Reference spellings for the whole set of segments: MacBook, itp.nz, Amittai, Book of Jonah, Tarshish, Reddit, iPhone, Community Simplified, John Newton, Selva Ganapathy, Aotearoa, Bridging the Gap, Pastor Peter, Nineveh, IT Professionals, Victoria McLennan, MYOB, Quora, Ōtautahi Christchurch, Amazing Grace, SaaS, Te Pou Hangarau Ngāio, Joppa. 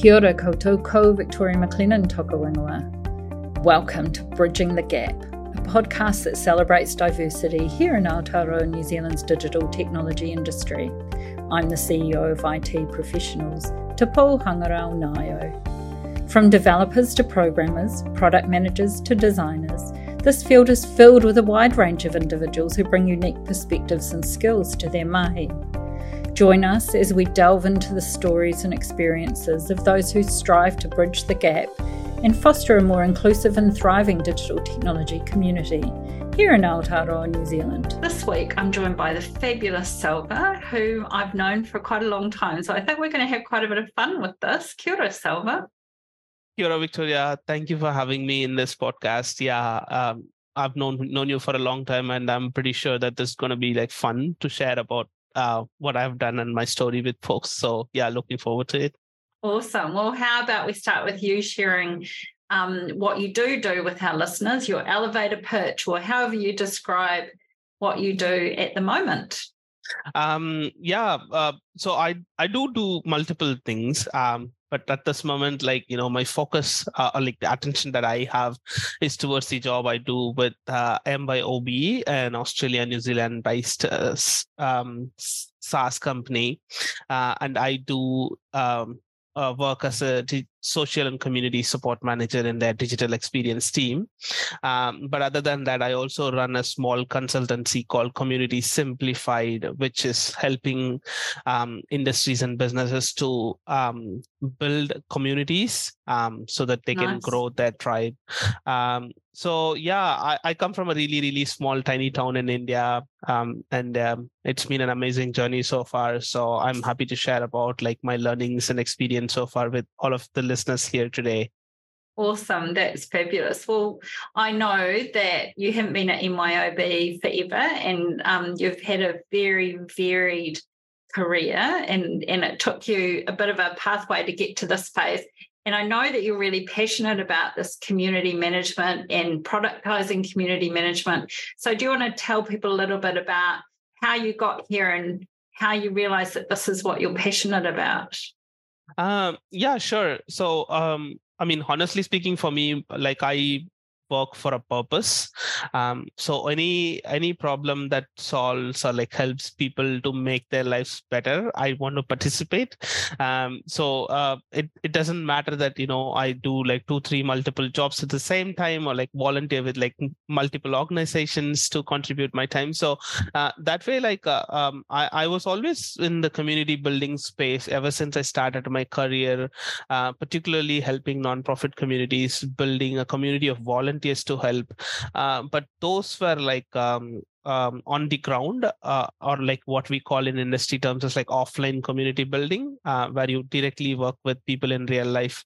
Kia ora koutou, Victoria McLennan toko ingoa. Welcome to Bridging the Gap, a podcast that celebrates diversity here in Aotearoa, New Zealand's digital technology industry. I'm the CEO of IT Professionals, Te Pou Hangarau Ngāio. From developers to programmers, product managers to designers, this field is filled with a wide range of individuals who bring unique perspectives and skills to their mahi. Join us as we delve into the stories and experiences of those who strive to bridge the gap and foster a more inclusive and thriving digital technology community here in Aotearoa, New Zealand. This week, I'm joined by the fabulous Selva, who I've known for quite a long time. So I think we're going to have quite a bit of fun with this. Kia ora, Selva. Kia ora, Victoria. Thank you for having me in this podcast. I've known you for a long time, and I'm pretty sure that this is going to be like fun to share about what I've done and my story with folks. So yeah, looking forward to it. Awesome. Well, how about we start with you sharing what you do with our listeners, your elevator pitch, or however you describe what you do at the moment. So I do multiple things. But at this moment, my focus, the attention that I have is towards the job I do with MYOB, an Australia, New Zealand based SaaS company. And I do work as a social and community support manager in their digital experience team. But other than that, I also run a small consultancy called Community Simplified, which is helping industries and businesses to build communities so that they can grow their tribe. I come from a really, really small, tiny town in India, and it's been an amazing journey so far. So I'm happy to share about my learnings and experience so far with all of the listeners here today. Awesome. That's fabulous. Well, I know that you haven't been at MYOB forever, and you've had a very varied career, and it took you a bit of a pathway to get to this phase. And I know that you're really passionate about this community management and productizing community management. So do you want to tell people a little bit about how you got here and how you realized that this is what you're passionate about? Sure. So, honestly speaking, for me, I work for a purpose. So any problem that solves or helps people to make their lives better, I want to participate. It doesn't matter that, I do 2-3 multiple jobs at the same time, or volunteer with multiple organizations to contribute my time. So that way, I was always in the community building space ever since I started my career, particularly helping nonprofit communities, building a community of volunteers to help, but those were on the ground, or what we call in industry terms as offline community building, where you directly work with people in real life.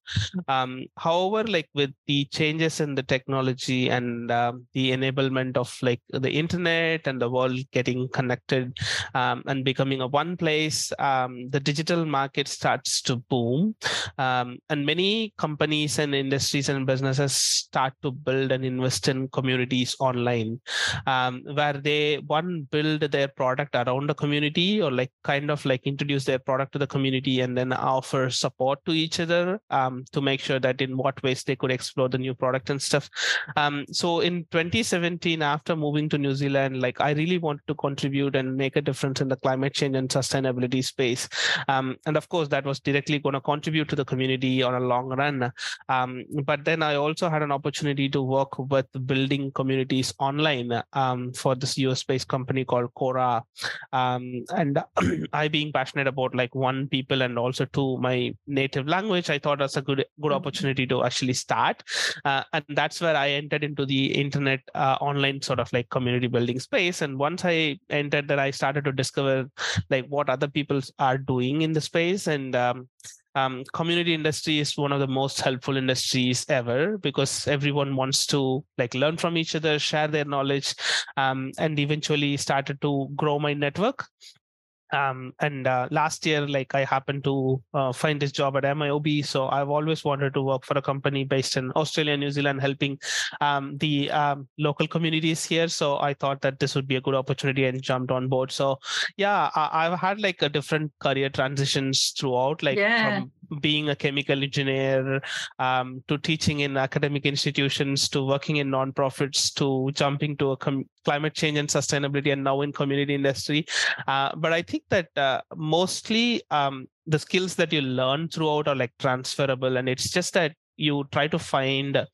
However, with the changes in the technology and the enablement of the internet and the world getting connected and becoming a one place, the digital market starts to boom, and many companies and industries and businesses start to build and invest in communities online, where they build their product around the community, or introduce their product to the community and then offer support to each other to make sure that in what ways they could explore the new product and stuff. So in 2017, after moving to New Zealand, I really wanted to contribute and make a difference in the climate change and sustainability space. And of course, that was directly going to contribute to the community on a long run. But then I also had an opportunity to work with building communities online for this US-based company called Quora, and I being passionate about one people and also to my native language, I thought that's a good opportunity to actually start, and that's where I entered into the internet online sort of community building space. And once I entered that, I started to discover what other people are doing in the space, and community industry is one of the most helpful industries ever, because everyone wants to learn from each other, share their knowledge, and eventually started to grow my network. Last year, I happened to find this job at MYOB. So I've always wanted to work for a company based in Australia, New Zealand, helping the local communities here. So I thought that this would be a good opportunity and jumped on board. So I've had a different career transitions throughout, from being a chemical engineer, to teaching in academic institutions, to working in nonprofits, to jumping to a climate change and sustainability, and now in community industry. But I think that mostly the skills that you learn throughout are like transferable, and it's just that you try to find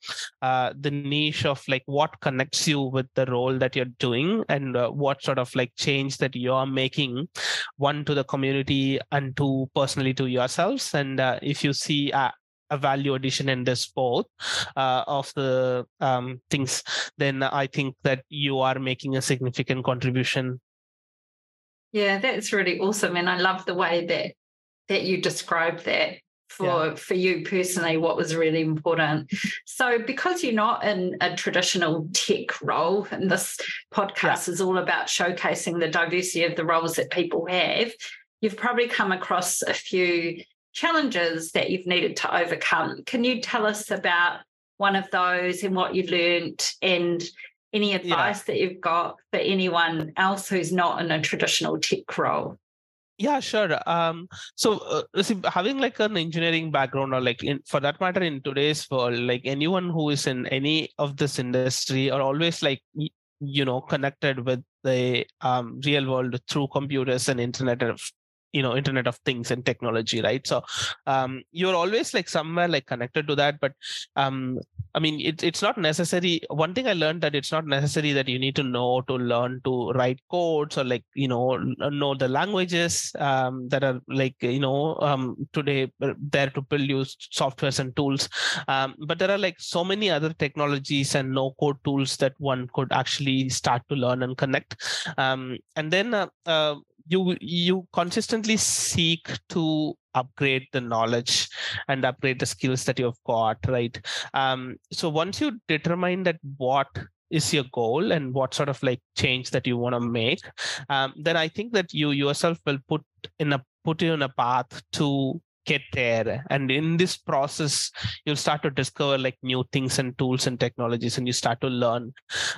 the niche of like what connects you with the role that you're doing, and what sort of like change that you're making, one to the community and two personally to yourselves. And if you see a value addition in this both of the things, then I think that you are making a significant contribution. Yeah, that's really awesome. And I love the way that you describe that. For you personally, what was really important. So because you're not in a traditional tech role, and this podcast is all about showcasing the diversity of the roles that people have, you've probably come across a few challenges that you've needed to overcome. Can you tell us about one of those and what you learned, and any advice that you've got for anyone else who's not in a traditional tech role? Yeah, sure. So having like an engineering background, or like for that matter, in today's world, like anyone who is in any of this industry are always like, you know, connected with the real world through computers and Internet of Things and technology, right? So you're always like somewhere like connected to that. But I mean, it's not necessary. One thing I learned that it's not necessary that you need to know to learn to write codes, or like, you know the languages that are like, you know, today there to build you softwares and tools. But there are like so many other technologies and no code tools that one could actually start to learn and connect. And then you consistently seek to upgrade the knowledge and upgrade the skills that you've got, right? So once you determine that what is your goal and what sort of like change that you want to make, then I think that you yourself will put you in a path to get there. And in this process, you'll start to discover like new things and tools and technologies, and you start to learn.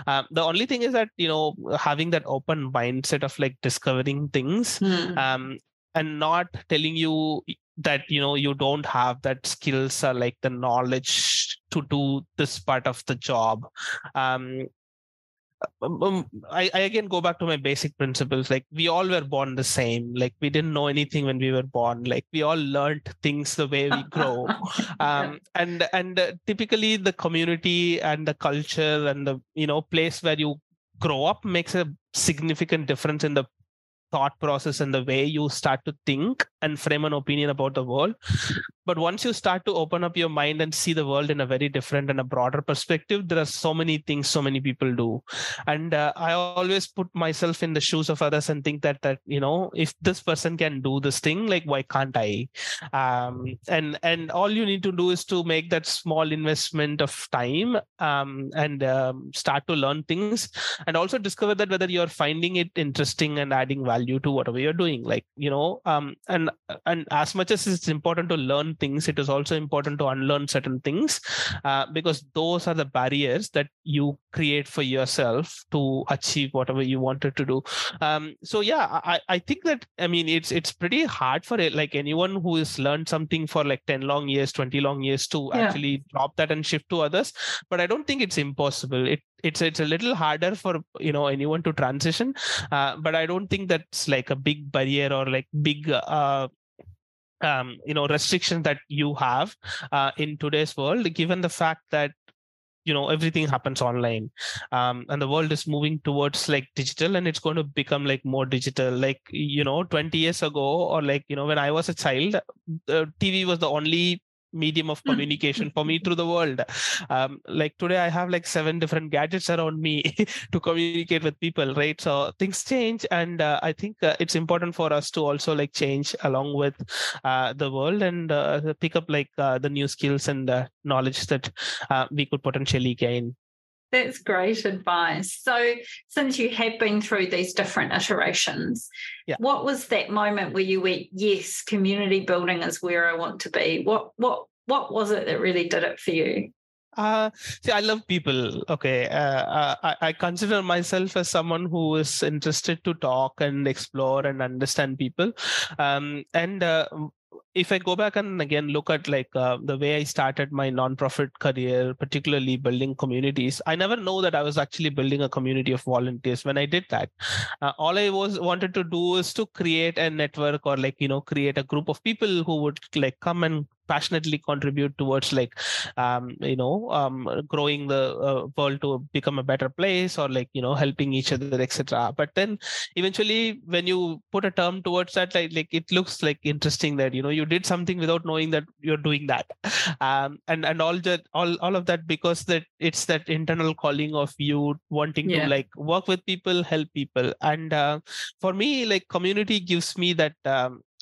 The only thing is that, you know, having that open mindset of like discovering things, and not telling you that, you know, you don't have that skills or like the knowledge to do this part of the job. I again go back to my basic principles. Like we all were born the same. Like we didn't know anything when we were born. Like we all learned things the way we grow. And typically the community and the culture and the, you know, place where you grow up makes a significant difference in the thought process and the way you start to think and frame an opinion about the world. But once you start to open up your mind and see the world in a very different and a broader perspective, there are so many things so many people do. And I always put myself in the shoes of others and think that, you know, if this person can do this thing, like, why can't I? And all you need to do is to make that small investment of time and start to learn things, and also discover that whether you're finding it interesting and adding value to whatever you're doing, like, you know, and as much as it's important to learn things, it is also important to unlearn certain things, because those are the barriers that you create for yourself to achieve whatever you wanted to do. I think that, I mean, it's pretty hard for it, like anyone who has learned something for like 10 long years, 20 long years to actually drop that and shift to others. But I don't think it's impossible. It's a little harder for, you know, anyone to transition, but I don't think that's like a big barrier or like big restriction that you have in today's world, given the fact that, you know, everything happens online, and the world is moving towards like digital, and it's going to become like more digital. Like, you know, 20 years ago, or like, you know, when I was a child, TV was the only medium of communication for me through the world. Like today I have like 7 different gadgets around me to communicate with people, right? So things change, and I think it's important for us to also like change along with the world, and pick up like the new skills and the knowledge that we could potentially gain. That's great advice. So since you have been through these different iterations, what was that moment where you went, yes, community building is where I want to be? What was it that really did it for you? See, I love people. Okay. I consider myself as someone who is interested to talk and explore and understand people. And if I go back and again look at like the way I started my nonprofit career, particularly building communities, I never know that I was actually building a community of volunteers when I did that. All I was wanted to do is to create a network or like, you know, create a group of people who would like come and passionately contribute towards like, growing the world to become a better place or like, you know, helping each other, etc. But then eventually when you put a term towards that, like it looks like interesting that, you know, you did something without knowing that you're doing that. And all of that, because that it's that internal calling of you wanting to like work with people, help people. And for me, like community gives me that the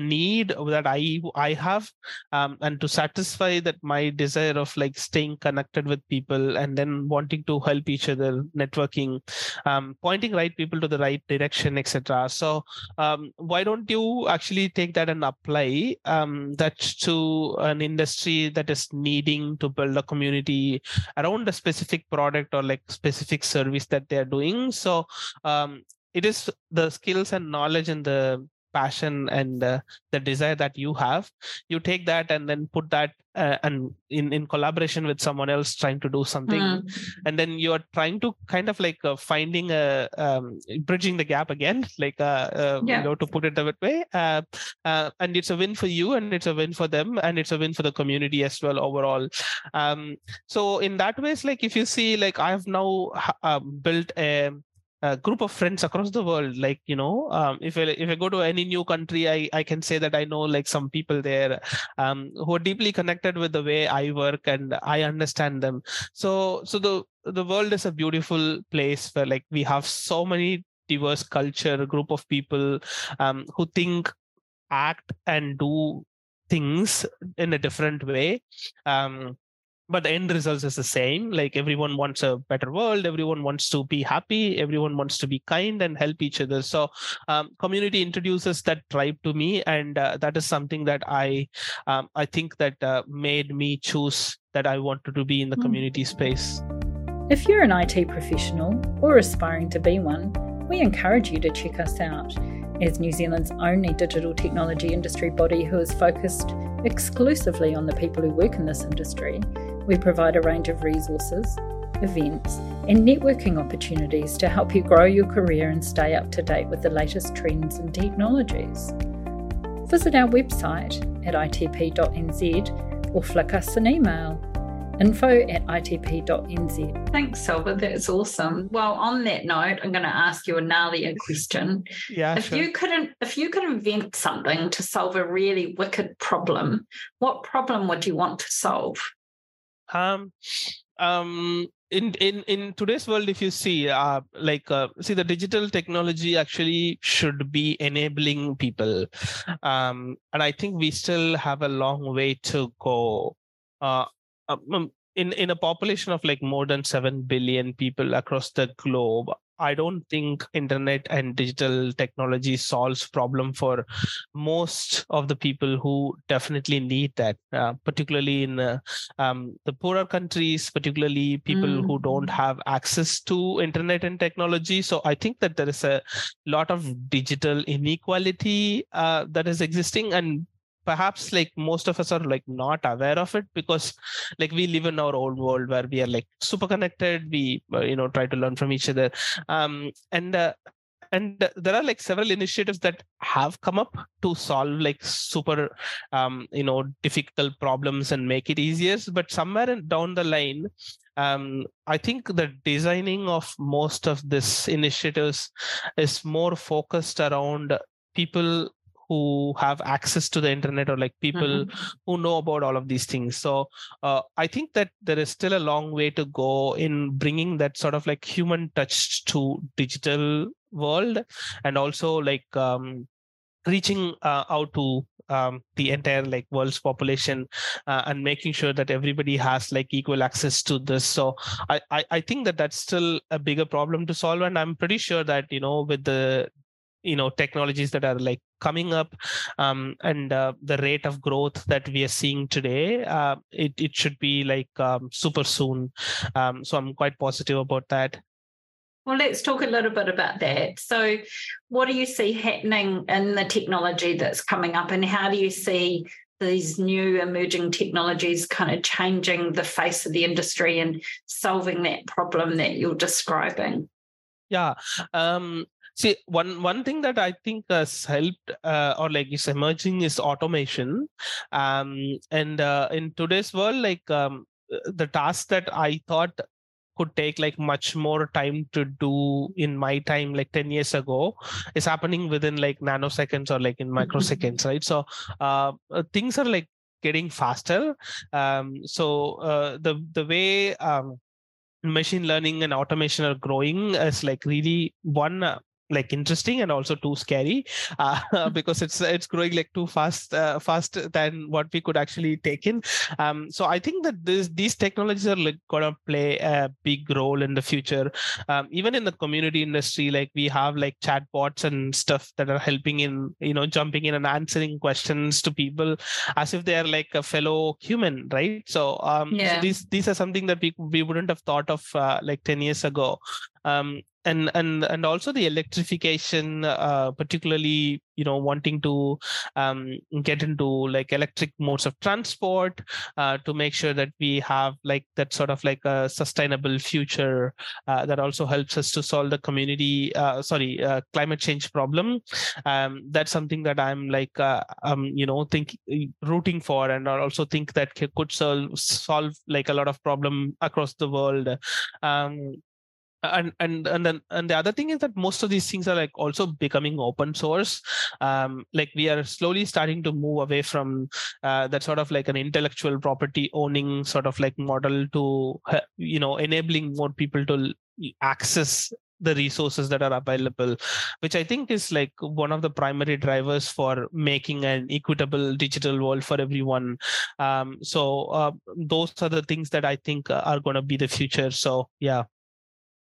need that I have and to satisfy that my desire of like staying connected with people and then wanting to help each other, networking, pointing right people to the right direction, etc. So why don't you actually take that and apply that to an industry that is needing to build a community around a specific product or like specific service that they are doing. So it is the skills and knowledge and the passion and the desire that you have, you take that and then put that and in collaboration with someone else trying to do something. And then you are trying to kind of like finding a bridging the gap again, like you know, to put it that way. And it's a win for you and it's a win for them and it's a win for the community as well overall. So in that way, it's like if you see, like I've now built a group of friends across the world, like, you know, if I go to any new country, I can say that I know like some people there who are deeply connected with the way I work and I understand them. So the world is a beautiful place where like we have so many diverse culture, group of people who think, act and do things in a different way. But the end result is the same. Like everyone wants a better world. Everyone wants to be happy. Everyone wants to be kind and help each other. So community introduces that tribe to me. And that is something that I think that made me choose that I wanted to be in the community space. If you're an IT professional or aspiring to be one, we encourage you to check us out. As New Zealand's only digital technology industry body who is focused exclusively on the people who work in this industry, we provide a range of resources, events, and networking opportunities to help you grow your career and stay up to date with the latest trends and technologies. Visit our website at itp.nz or flick us an email, info@itp.nz. Thanks, Selva. That's awesome. Well, on that note, I'm going to ask you a gnarlier question. If you could invent something to solve a really wicked problem, what problem would you want to solve? In today's world, if you see, the digital technology actually should be enabling people, and I think we still have a long way to go. In a population of like more than 7 billion people across the globe, I don't think internet and digital technology solves problem for most of the people who definitely need that, particularly in the poorer countries, particularly people who don't have access to internet and technology. So I think that there is a lot of digital inequality that is existing, and perhaps like most of us are like not aware of it because like we live in our own world where we are like super connected. We, you know, try to learn from each other. And there are like several initiatives that have come up to solve like super, difficult problems and make it easier. But somewhere down the line, I think the designing of most of these initiatives is more focused around people who have access to the internet or like people who know about all of these things. So I think that there is still a long way to go in bringing that sort of like human touch to digital world, and also like reaching out to the entire like world's population and making sure that everybody has like equal access to this. So I think that that's still a bigger problem to solve. And I'm pretty sure that, you know, with the, you know, technologies that are like coming up and the rate of growth that we are seeing today, it should be like super soon. So I'm quite positive about that. Well, let's talk a little bit about that. So what do you see happening in the technology that's coming up, and how do you see these new emerging technologies kind of changing the face of the industry and solving that problem that you're describing? Yeah. See, one thing that I think has helped or like is emerging is automation. And in today's world, like the tasks that I thought could take like much more time to do in my time, like 10 years ago, is happening within like nanoseconds or like in microseconds, right? So things are like getting faster. The way machine learning and automation are growing is like really one, like interesting and also too scary because it's growing like too fast, faster than what we could actually take in. So I think that these technologies are like going to play a big role in the future. Even in the community industry, like we have like chatbots and stuff that are helping in, you know, jumping in and answering questions to people as if they are like a fellow human, right? So, So these are something that we wouldn't have thought of like 10 years ago. And also the electrification, particularly, you know, wanting to get into like electric modes of transport to make sure that we have like that sort of like a sustainable future that also helps us to solve the climate change problem. That's something that I'm like, rooting for, and also think that could solve like a lot of problem across the world. And the other thing is that most of these things are like also becoming open source. Like we are slowly starting to move away from that sort of like an intellectual property owning sort of like model to, you know, enabling more people to access the resources that are available, which I think is like one of the primary drivers for making an equitable digital world for everyone. So those are the things that I think are going to be the future. So, yeah.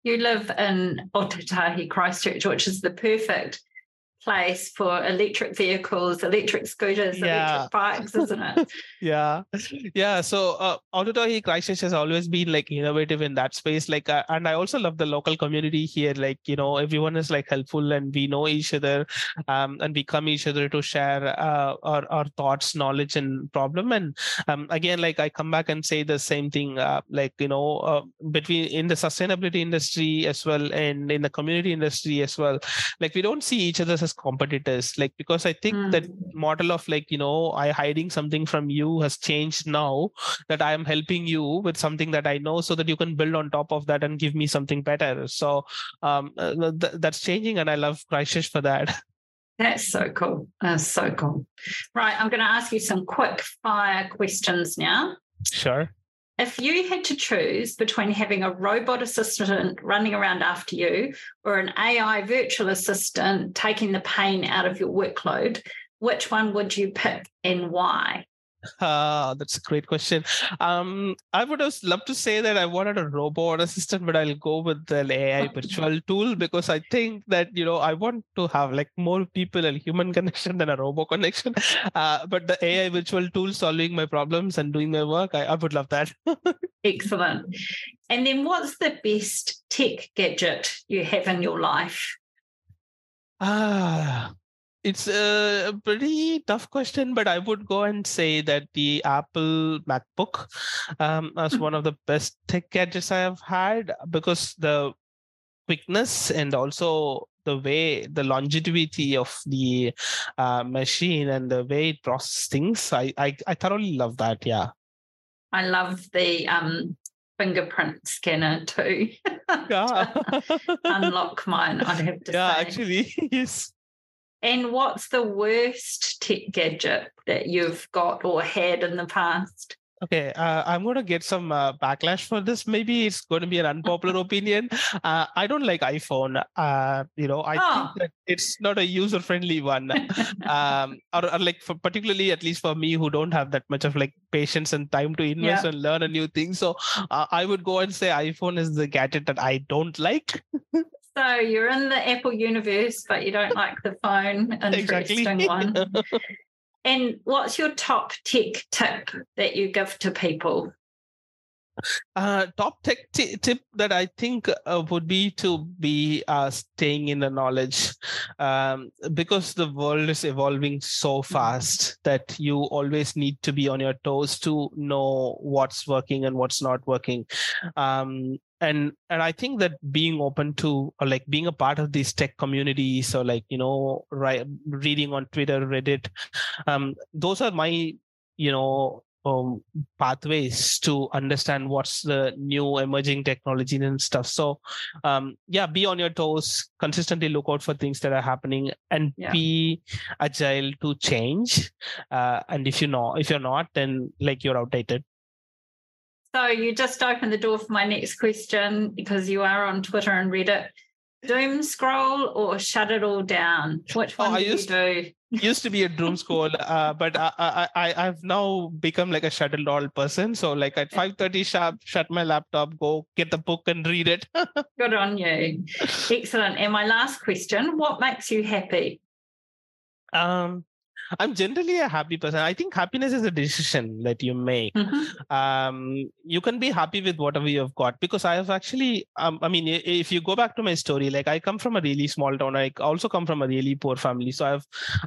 You live in Ōtautahi Christchurch, which is the perfect place for electric vehicles, electric scooters, electric bikes, isn't it? Yeah. So Ōtautahi Christchurch has always been like innovative in that space. Like, and I also love the local community here. Like, you know, everyone is like helpful, and we know each other, and we come each other to share our thoughts, knowledge, and problem. And again, like I come back and say the same thing. Between in the sustainability industry as well, and in the community industry as well, like we don't see each other as competitors, like, because I think that model of like, you know, I hiding something from you has changed now, that I am helping you with something that I know so that you can build on top of that and give me something better. So that's changing, and I love Christchurch for that. That's so cool. Right, I'm going to ask you some quick fire questions now. Sure. If you had to choose between having a robot assistant running around after you or an AI virtual assistant taking the pain out of your workload, which one would you pick and why? That's a great question. I would have loved to say that I wanted a robot assistant, but I'll go with the AI virtual tool, because I think that, you know, I want to have like more people and human connection than a robot connection. But the AI virtual tool solving my problems and doing my work, I would love that. Excellent. And then what's the best tech gadget you have in your life? It's a pretty tough question, but I would go and say that the Apple MacBook is one of the best tech gadgets I have had, because the quickness and also the way, the longevity of the machine and the way it processes things, I thoroughly love that, yeah. I love the fingerprint scanner too. Unlock mine, I'd have to say. Yeah, actually, yes. And what's the worst tech gadget that you've got or had in the past? Okay, I'm going to get some backlash for this. Maybe it's going to be an unpopular opinion. I don't like iPhone. I think that it's not a user-friendly one. or like for particularly, at least for me, who don't have that much of like patience and time to invest and learn a new thing. So I would go and say iPhone is the gadget that I don't like. So you're in the Apple universe, but you don't like the phone. Interesting one. And what's your top tech tip that you give to people? Top tech tip that I think would be to be staying in the knowledge, because the world is evolving so fast that you always need to be on your toes to know what's working and what's not working. And I think that being open to, or like being a part of these tech communities, or like, you know, reading on Twitter, Reddit, those are my, you know, pathways to understand what's the new emerging technology and stuff. So be on your toes, consistently look out for things that are happening, and be agile to change. And if you're not, then like you're outdated. So you just opened the door for my next question, because you are on Twitter and Reddit. Doom scroll or shut it all down? Which one do you do? Used to be a doom scroll, but I've now become like a shut it all person. So like at 5:30 sharp, shut my laptop, go get the book and read it. Good on you. Excellent. And my last question, what makes you happy? I'm generally a happy person. I think happiness is a decision that you make. Mm-hmm. You can be happy with whatever you've got, because I have actually, if you go back to my story, like I come from a really small town. I also come from a really poor family. So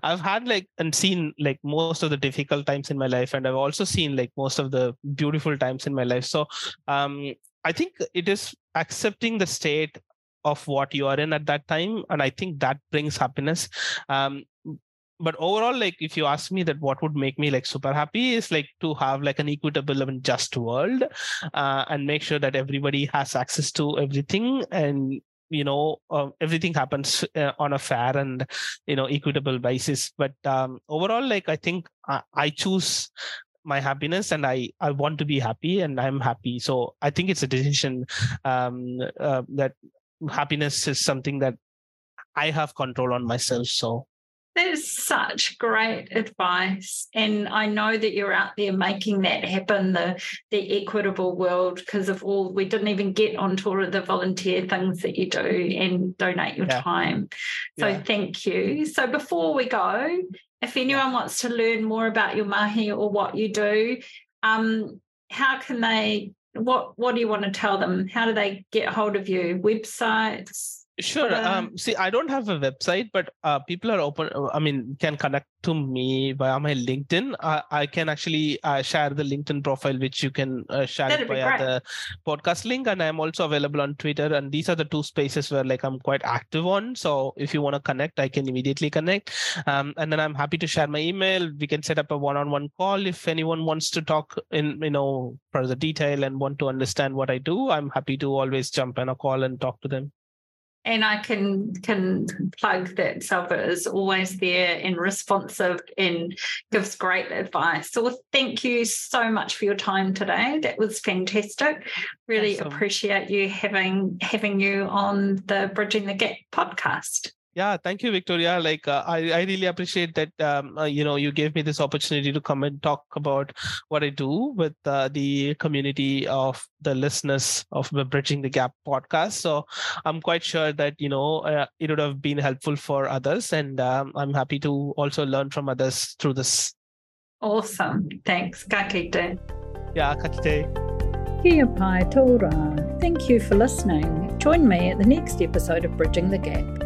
I've had like, and seen like most of the difficult times in my life. And I've also seen like most of the beautiful times in my life. So I think it is accepting the state of what you are in at that time. And I think that brings happiness. But overall, like if you ask me that what would make me like super happy is like to have like an equitable and just world, and make sure that everybody has access to everything, and you know, everything happens on a fair and, you know, equitable basis. But overall, like I think I choose my happiness, and I want to be happy, and I'm happy. So I think it's a decision that happiness is something that I have control on myself. So. That is such great advice. And I know that you're out there making that happen, the equitable world, because of all, we didn't even get onto the volunteer things that you do and donate your time. So thank you. So before we go, if anyone wants to learn more about your mahi or what you do, how can they, what do you want to tell them? How do they get hold of you? Websites? Sure. See, I don't have a website, but people are open. I mean, can connect to me via my LinkedIn. I can actually share the LinkedIn profile, which you can share it via the podcast link. And I'm also available on Twitter. And these are the two spaces where like I'm quite active on. So if you want to connect, I can immediately connect. And then I'm happy to share my email. We can set up a one-on-one call. If anyone wants to talk in, you know, further detail and want to understand what I do, I'm happy to always jump on a call and talk to them. And I can plug that Selva is always there and responsive and gives great advice. So thank you so much for your time today. That was fantastic. Really awesome. Appreciate you having you on the Bridging the Gap podcast. Yeah, thank you, Victoria. Like, I really appreciate that, you know, you gave me this opportunity to come and talk about what I do with the community of the listeners of the Bridging the Gap podcast. So I'm quite sure that, you know, it would have been helpful for others. And I'm happy to also learn from others through this. Awesome. Thanks. Ka kite. Yeah, ka kite. Kia pai tōra. Thank you for listening. Join me at the next episode of Bridging the Gap.